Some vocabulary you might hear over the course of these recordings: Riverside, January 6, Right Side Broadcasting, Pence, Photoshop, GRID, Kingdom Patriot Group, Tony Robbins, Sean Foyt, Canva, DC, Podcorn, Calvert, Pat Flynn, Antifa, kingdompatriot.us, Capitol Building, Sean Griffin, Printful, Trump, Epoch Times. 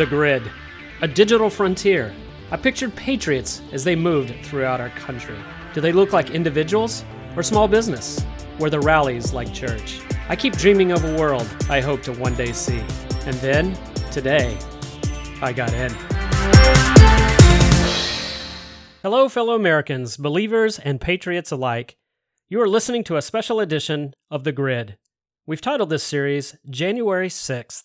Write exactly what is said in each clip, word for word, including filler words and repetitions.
The Grid, a digital frontier. I pictured patriots as they moved throughout our country. Do they look like individuals or small business? Were the rallies like church? I keep dreaming of a world I hope to one day see. And then, today, I got in. Hello, fellow Americans, believers and patriots alike. You are listening to a special edition of The Grid. We've titled this series, January sixth,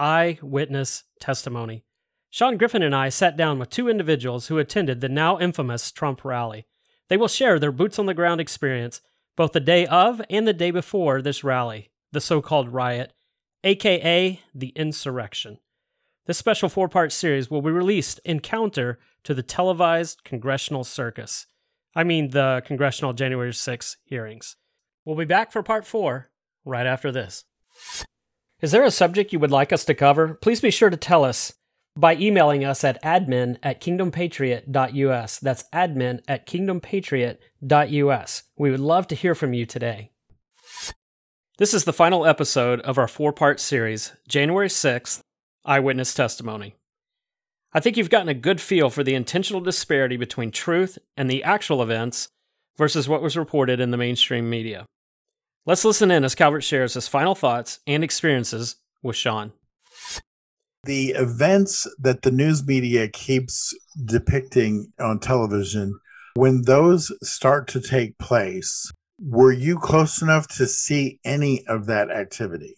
Eyewitness Testimony. Sean Griffin and I sat down with two individuals who attended the now infamous Trump rally. They will share their boots-on-the-ground experience both the day of and the day before this rally, the so-called riot, a k a the insurrection. This special four-part series will be released in counter to the televised congressional circus. I mean the congressional January sixth hearings. We'll be back for part four right after this. Is there a subject you would like us to cover? Please be sure to tell us by emailing us at admin at kingdom patriot dot u s. That's admin at kingdom patriot dot u s. We would love to hear from you today. This is the final episode of our four-part series, January sixth, Eyewitness Testimony. I think you've gotten a good feel for the intentional disparity between truth and the actual events versus what was reported in the mainstream media. Let's listen in as Calvert shares his final thoughts and experiences with Sean. The events that the news media keeps depicting on television, when those start to take place, were you close enough to see any of that activity?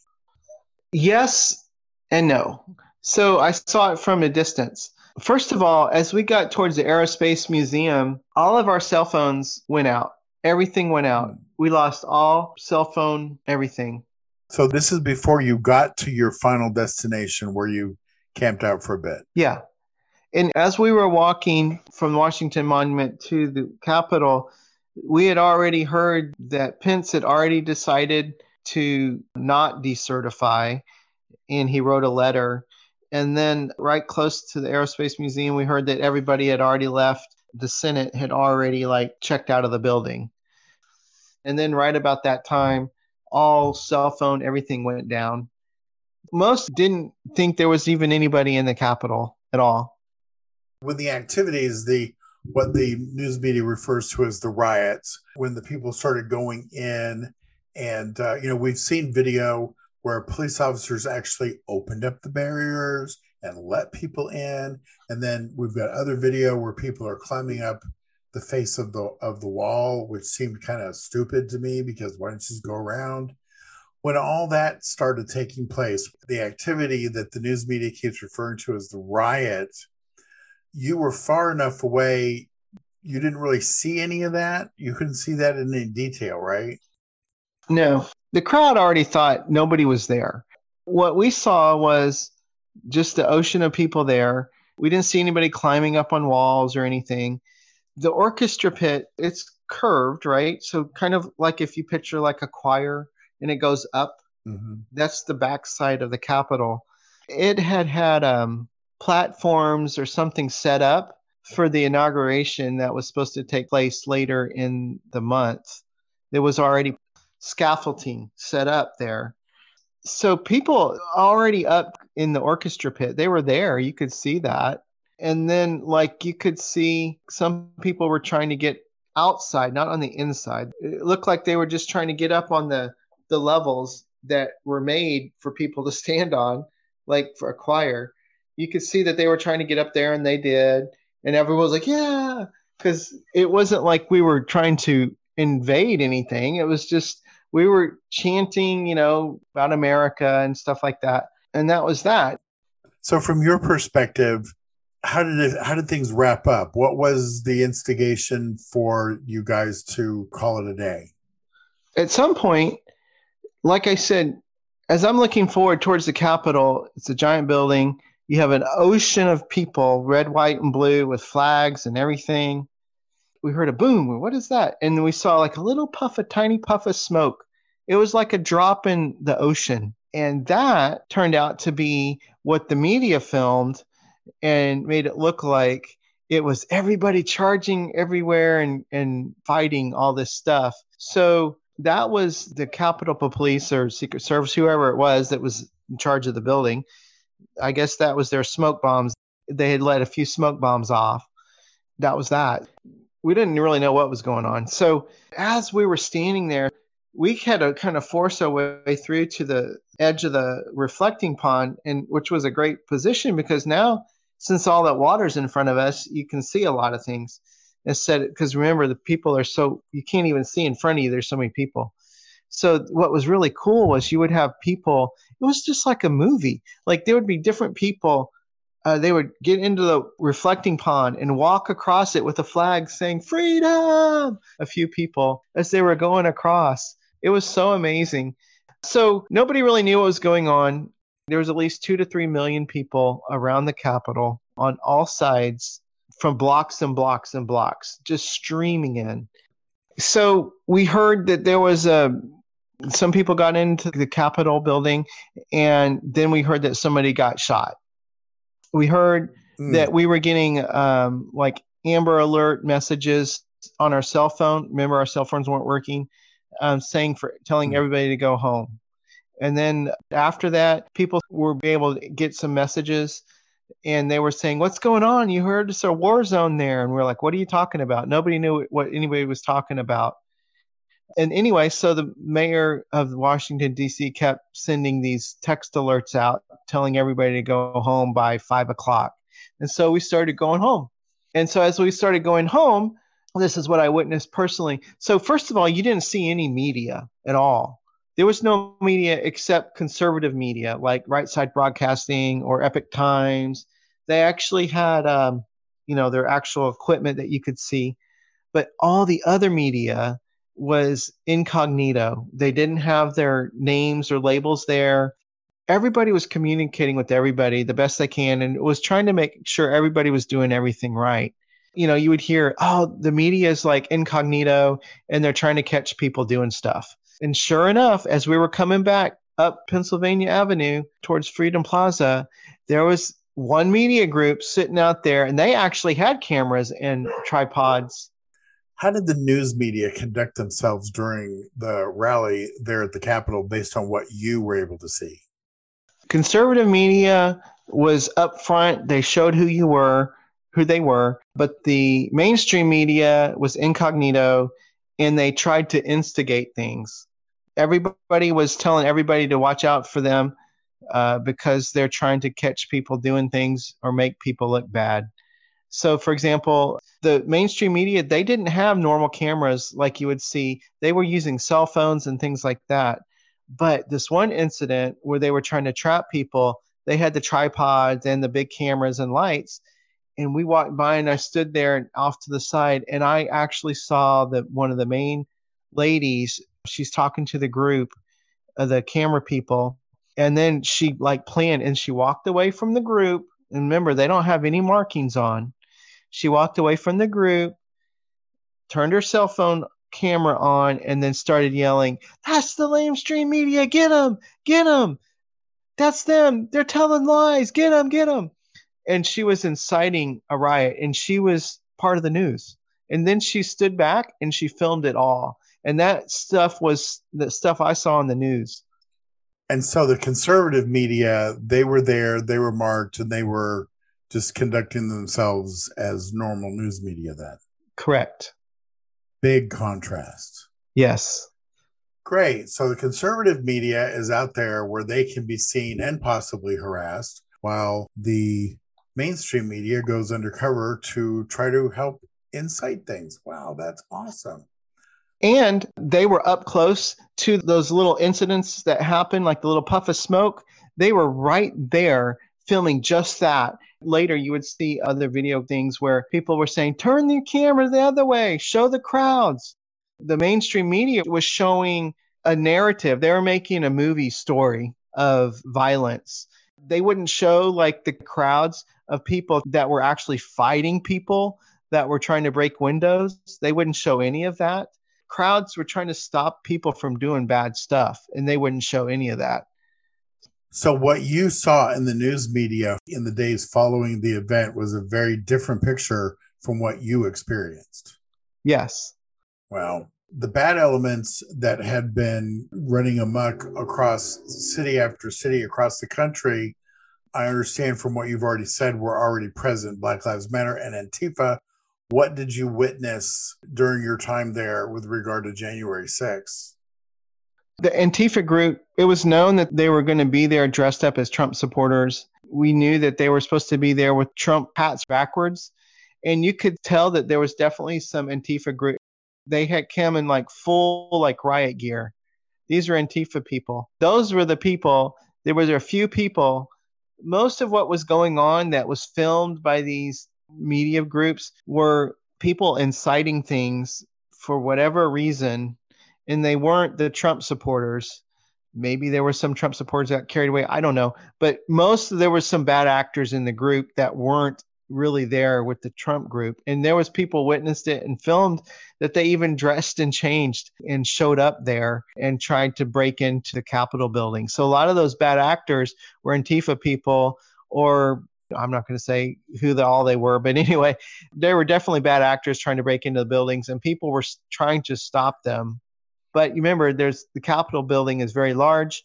Yes and no. So I saw it from a distance. First of all, as we got towards the Aerospace Museum, all of our cell phones went out. Everything went out. We lost all cell phone, everything. So this is before you got to your final destination where you camped out for a bit. Yeah. And as we were walking from Washington Monument to the Capitol, we had already heard that Pence had already decided to not decertify, and he wrote a letter. And then right close to the Aerospace Museum, we heard that everybody had already left. The Senate had already like checked out of the building. And then right about that time, all cell phone, everything went down. Most didn't think there was even anybody in the Capitol at all. With the activities, the what the news media refers to as the riots, when the people started going in, and uh, you know, we've seen video where police officers actually opened up the barriers and let people in, and then we've got other video where people are climbing up the face of the of the wall, which seemed kind of stupid to me because why don't you just go around? When all that started taking place, the activity that the news media keeps referring to as the riot, you were far enough away, you didn't really see any of that. You couldn't see that in any detail, right? No. The crowd already thought nobody was there. What we saw was just the ocean of people there. We didn't see anybody climbing up on walls or anything. The orchestra pit, it's curved, right? So kind of like if you picture like a choir and it goes up, mm-hmm. That's the backside of the Capitol. It had had um, platforms or something set up for the inauguration that was supposed to take place later in the month. There was already scaffolding set up there. So people already up in the orchestra pit, they were there. You could see that. And then, like, you could see some people were trying to get outside, not on the inside. It looked like they were just trying to get up on the, the levels that were made for people to stand on, like for a choir. You could see that they were trying to get up there, and they did. And everyone was like, yeah, because it wasn't like we were trying to invade anything. It was just we were chanting, you know, about America and stuff like that. And that was that. So from your perspective, How did it, how did things wrap up? What was the instigation for you guys to call it a day? At some point, like I said, as I'm looking forward towards the Capitol, it's a giant building. You have an ocean of people, red, white, and blue, with flags and everything. We heard a boom. What is that? And we saw like a little puff, a tiny puff of smoke. It was like a drop in the ocean. And that turned out to be what the media filmed and made it look like it was everybody charging everywhere and, and fighting all this stuff. So that was the Capitol Police or Secret Service, whoever it was that was in charge of the building, I guess that was their smoke bombs. They had let a few smoke bombs off. That was that. We didn't really know what was going on. So as we were standing there, we had to kind of force our way through to the edge of the reflecting pond, and which was a great position because now, since all that water's in front of us, you can see a lot of things. Instead, because remember, the people are so, you can't even see in front of you. There's so many people. So what was really cool was you would have people, it was just like a movie. Like there would be different people. Uh, they would get into the reflecting pond and walk across it with a flag saying, freedom, a few people as they were going across. It was so amazing. So nobody really knew what was going on. There was at least two to three million people around the Capitol on all sides from blocks and blocks and blocks, just streaming in. So we heard that there was a, some people got into the Capitol building, and then we heard that somebody got shot. We heard mm. that we were getting um, like Amber Alert messages on our cell phone. Remember, our cell phones weren't working, um, saying for telling mm. everybody to go home. And then after that, people were able to get some messages, and they were saying, what's going on? You heard it's a war zone there. And we're like, what are you talking about? Nobody knew what anybody was talking about. And anyway, so the mayor of Washington, D C kept sending these text alerts out, telling everybody to go home by five o'clock. And so we started going home. And so as we started going home, this is what I witnessed personally. So first of all, you didn't see any media at all. There was no media except conservative media like Right Side Broadcasting or Epoch Times. They actually had, um, you know, their actual equipment that you could see. But all the other media was incognito. They didn't have their names or labels there. Everybody was communicating with everybody the best they can and was trying to make sure everybody was doing everything right. You know, you would hear, oh, the media is like incognito and they're trying to catch people doing stuff. And sure enough, as we were coming back up Pennsylvania Avenue towards Freedom Plaza, there was one media group sitting out there, and they actually had cameras and tripods. How did the news media conduct themselves during the rally there at the Capitol based on what you were able to see? Conservative media was up front. They showed who you were, who they were, but the mainstream media was incognito, and they tried to instigate things. Everybody was telling everybody to watch out for them uh, because they're trying to catch people doing things or make people look bad. So, for example, the mainstream media, they didn't have normal cameras like you would see. They were using cell phones and things like that. But this one incident where they were trying to trap people, they had the tripods and the big cameras and lights. And we walked by, and I stood there and off to the side, and I actually saw that one of the main ladies, she's talking to the group of the camera people, and then she like planned, and she walked away from the group. And remember, they don't have any markings on. She walked away from the group, turned her cell phone camera on, and then started yelling, that's the mainstream media. Get them. Get them. That's them. They're telling lies. Get them. Get them. And she was inciting a riot, and she was part of the news. And then she stood back and she filmed it all. And that stuff was the stuff I saw on the news. And so the conservative media, they were there, they were marked, and they were just conducting themselves as normal news media then. Correct. Big contrast. Yes. Great. So the conservative media is out there where they can be seen and possibly harassed, while the mainstream media goes undercover to try to help incite things. Wow, that's awesome. And they were up close to those little incidents that happened, like the little puff of smoke. They were right there filming just that. Later, you would see other video things where people were saying, turn the camera the other way, show the crowds. The mainstream media was showing a narrative. They were making a movie story of violence. They wouldn't show like the crowds of people that were actually fighting people that were trying to break windows. They wouldn't show any of that. Crowds were trying to stop people from doing bad stuff, and they wouldn't show any of that. So what you saw in the news media in the days following the event was a very different picture from what you experienced. Yes. Wow. The bad elements that had been running amok across city after city across the country I understand from what you've already said, we're already present, Black Lives Matter and Antifa. What did you witness during your time there with regard to January sixth? The Antifa group, it was known that they were going to be there dressed up as Trump supporters. We knew that they were supposed to be there with Trump hats backwards. And you could tell that there was definitely some Antifa group. They had come in like full like riot gear. These were Antifa people. Those were the people. There was a few people. Most of what was going on that was filmed by these media groups were people inciting things for whatever reason. And they weren't the Trump supporters. Maybe there were some Trump supporters that carried away. I don't know. But most there were some bad actors in the group that weren't really there with the Trump group. And there was people witnessed it and filmed that they even dressed and changed and showed up there and tried to break into the Capitol building. So a lot of those bad actors were Antifa people, or I'm not going to say who the, all they were, but anyway, they were definitely bad actors trying to break into the buildings, and people were trying to stop them. But you remember, there's the Capitol building is very large,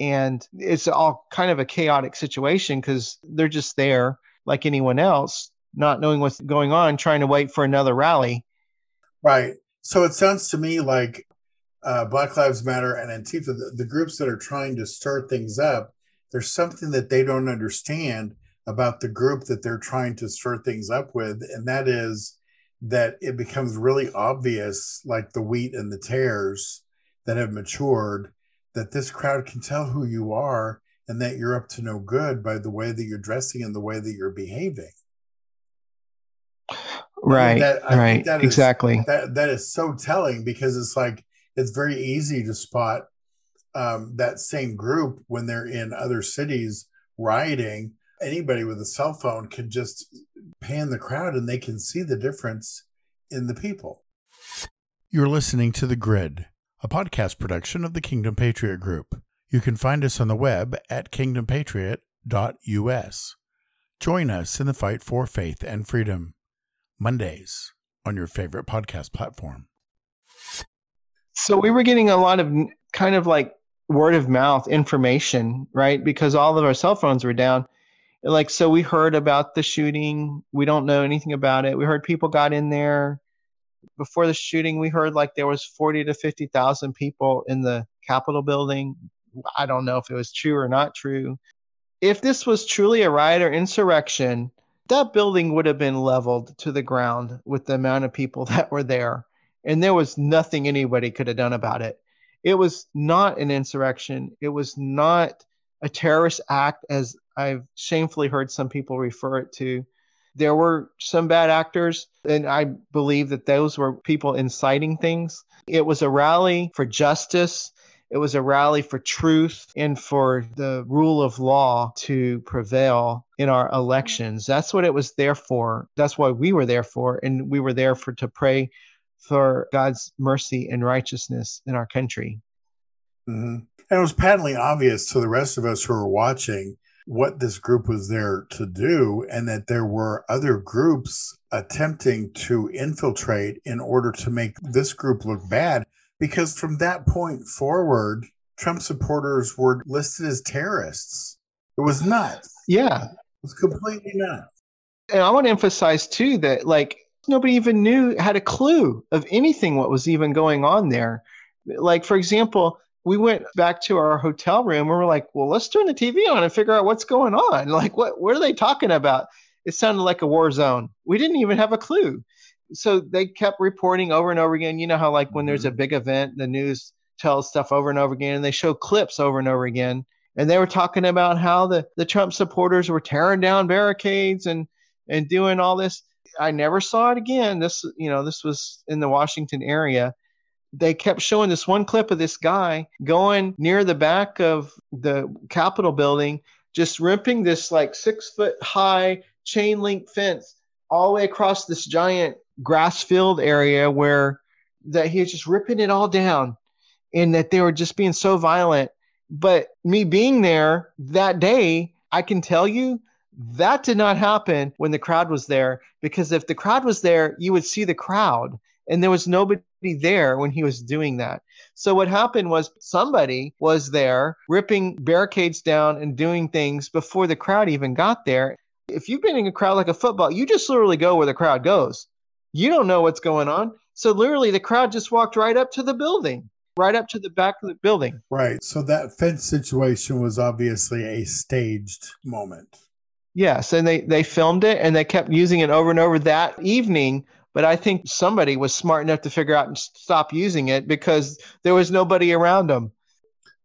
and it's all kind of a chaotic situation because they're just there like anyone else, not knowing what's going on, trying to wait for another rally. Right. So it sounds to me like uh, Black Lives Matter and Antifa, the, the groups that are trying to stir things up, there's something that they don't understand about the group that they're trying to stir things up with. And that is that it becomes really obvious, like the wheat and the tares that have matured, that this crowd can tell who you are and that you're up to no good by the way that you're dressing and the way that you're behaving. Right, I mean, that, I right, that is, exactly. That, that is so telling, because it's like, it's very easy to spot um, that same group when they're in other cities rioting. Anybody with a cell phone can just pan the crowd and they can see the difference in the people. You're listening to The Grid, a podcast production of the Kingdom Patriot Group. You can find us on the web at kingdom patriot dot U S. Join us in the fight for faith and freedom, Mondays, on your favorite podcast platform. So we were getting a lot of kind of like word of mouth information, right? Because all of our cell phones were down. Like, so we heard about the shooting. We don't know anything about it. We heard people got in there. Before the shooting, we heard like there was forty to fifty thousand people in the Capitol building. I don't know if it was true or not true. If this was truly a riot or insurrection, that building would have been leveled to the ground with the amount of people that were there. And there was nothing anybody could have done about it. It was not an insurrection. It was not a terrorist act, as I've shamefully heard some people refer it to. There were some bad actors, and I believe that those were people inciting things. It was a rally for justice. It was a rally for truth and for the rule of law to prevail in our elections. That's what it was there for. That's why we were there for. And we were there for to pray for God's mercy and righteousness in our country. Mm-hmm. And it was patently obvious to the rest of us who were watching what this group was there to do, and that there were other groups attempting to infiltrate in order to make this group look bad. Because from that point forward, Trump supporters were listed as terrorists. It was nuts. Yeah. It was completely nuts. And I want to emphasize, too, that like nobody even knew, had a clue of anything what was even going on there. Like, for example, we went back to our hotel room and we're like, well, let's turn the T V on and figure out what's going on. Like, what, what are they talking about? It sounded like a war zone. We didn't even have a clue. So they kept reporting over and over again. You know how like when there's a big event, the news tells stuff over and over again, and they show clips over and over again. And they were talking about how the, the Trump supporters were tearing down barricades and, and doing all this. I never saw it again. This, you know, this was in the Washington area. They kept showing this one clip of this guy going near the back of the Capitol building, just ripping this like six foot high chain link fence all the way across this giant grass field area where that he was just ripping it all down, and that they were just being so violent. But me being there that day, I can tell you that did not happen when the crowd was there, because if the crowd was there, you would see the crowd, and there was nobody there when he was doing that. So what happened was somebody was there ripping barricades down and doing things before the crowd even got there. If you've been in a crowd like a football, you just literally go where the crowd goes. You don't know what's going on. So literally the crowd just walked right up to the building, right up to the back of the building. Right. So that fence situation was obviously a staged moment. Yes. And they, they filmed it and they kept using it over and over that evening. But I think somebody was smart enough to figure out and stop using it because there was nobody around them.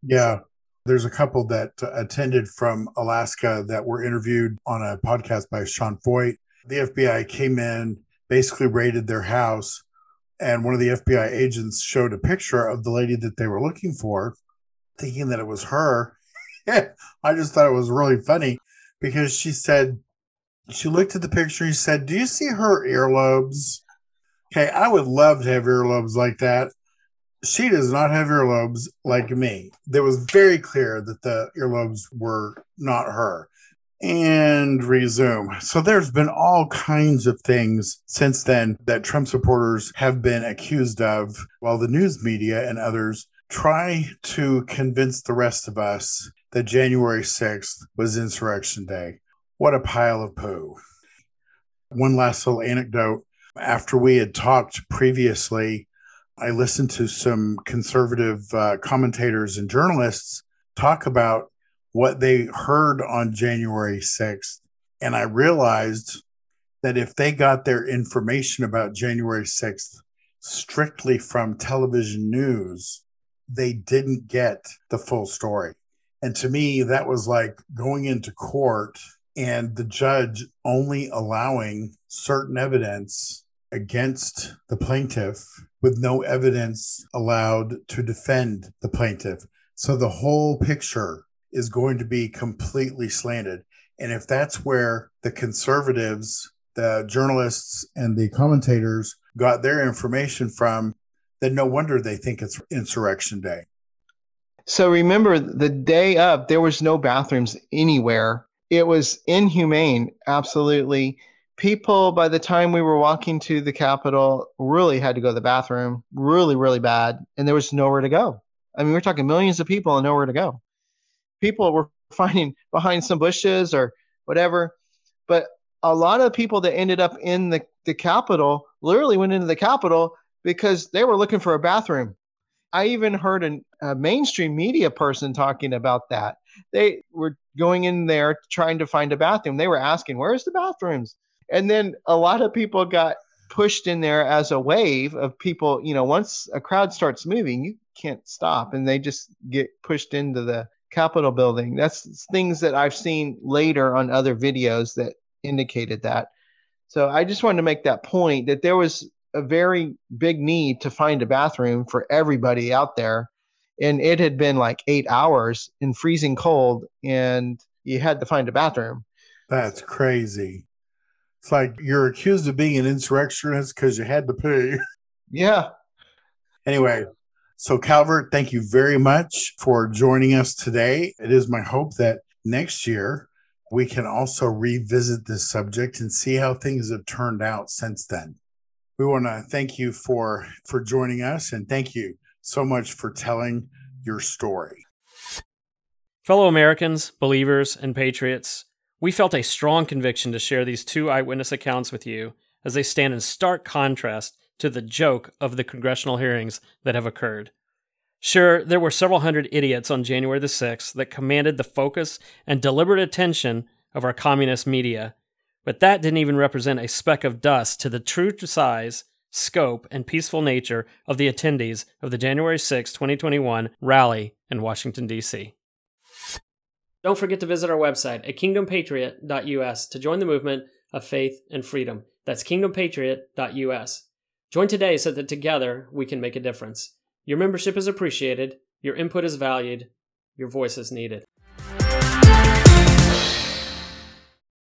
Yeah. There's a couple that attended from Alaska that were interviewed on a podcast by Sean Foyt. The F B I came in, basically raided their house, and one of the F B I agents showed a picture of the lady that they were looking for, thinking that it was her. I just thought it was really funny because she said, she looked at the picture and she said, "Do you see her earlobes?" Okay, I would love to have earlobes like that. She does not have earlobes like me. It was very clear that the earlobes were not her. And resume. So there's been all kinds of things since then that Trump supporters have been accused of, while the news media and others try to convince the rest of us that January sixth was Insurrection Day. What a pile of poo. One last little anecdote. After we had talked previously, I listened to some conservative uh, commentators and journalists talk about what they heard on January sixth. And I realized that if they got their information about January sixth strictly from television news, they didn't get the full story. And to me, that was like going into court and the judge only allowing certain evidence against the plaintiff with no evidence allowed to defend the plaintiff. So the whole picture is going to be completely slanted. And if that's where the conservatives, the journalists, and the commentators got their information from, then no wonder they think it's Insurrection Day. So remember, the day of, there was no bathrooms anywhere. It was inhumane, absolutely. People, by the time we were walking to the Capitol, really had to go to the bathroom, really, really bad, and there was nowhere to go. I mean, we're talking millions of people and nowhere to go. People were finding behind some bushes or whatever. But a lot of people that ended up in the, the Capitol literally went into the Capitol because they were looking for a bathroom. I even heard an, a mainstream media person talking about that. They were going in there trying to find a bathroom. They were asking, where's the bathrooms? And then a lot of people got pushed in there as a wave of people. You know, once a crowd starts moving, you can't stop. And they just get pushed into the Capitol building. That's things that I've seen later on other videos that indicated that. So I just wanted to make that point that there was a very big need to find a bathroom for everybody out there. And it had been like eight hours in freezing cold and you had to find a bathroom. That's crazy. It's like you're accused of being an insurrectionist because you had to pee. Yeah. Anyway. So Calvert, thank you very much for joining us today. It is my hope that next year we can also revisit this subject and see how things have turned out since then. We want to thank you for, for joining us, and thank you so much for telling your story. Fellow Americans, believers, and patriots, we felt a strong conviction to share these two eyewitness accounts with you as they stand in stark contrast to the joke of the congressional hearings that have occurred. Sure, there were several hundred idiots on January the sixth that commanded the focus and deliberate attention of our communist media, but that didn't even represent a speck of dust to the true size, scope, and peaceful nature of the attendees of the January sixth, twenty twenty-one rally in Washington, D C Don't forget to visit our website at kingdom patriot dot u s to join the movement of faith and freedom. That's kingdom patriot dot u s. Join today so that together we can make a difference. Your membership is appreciated, your input is valued, your voice is needed.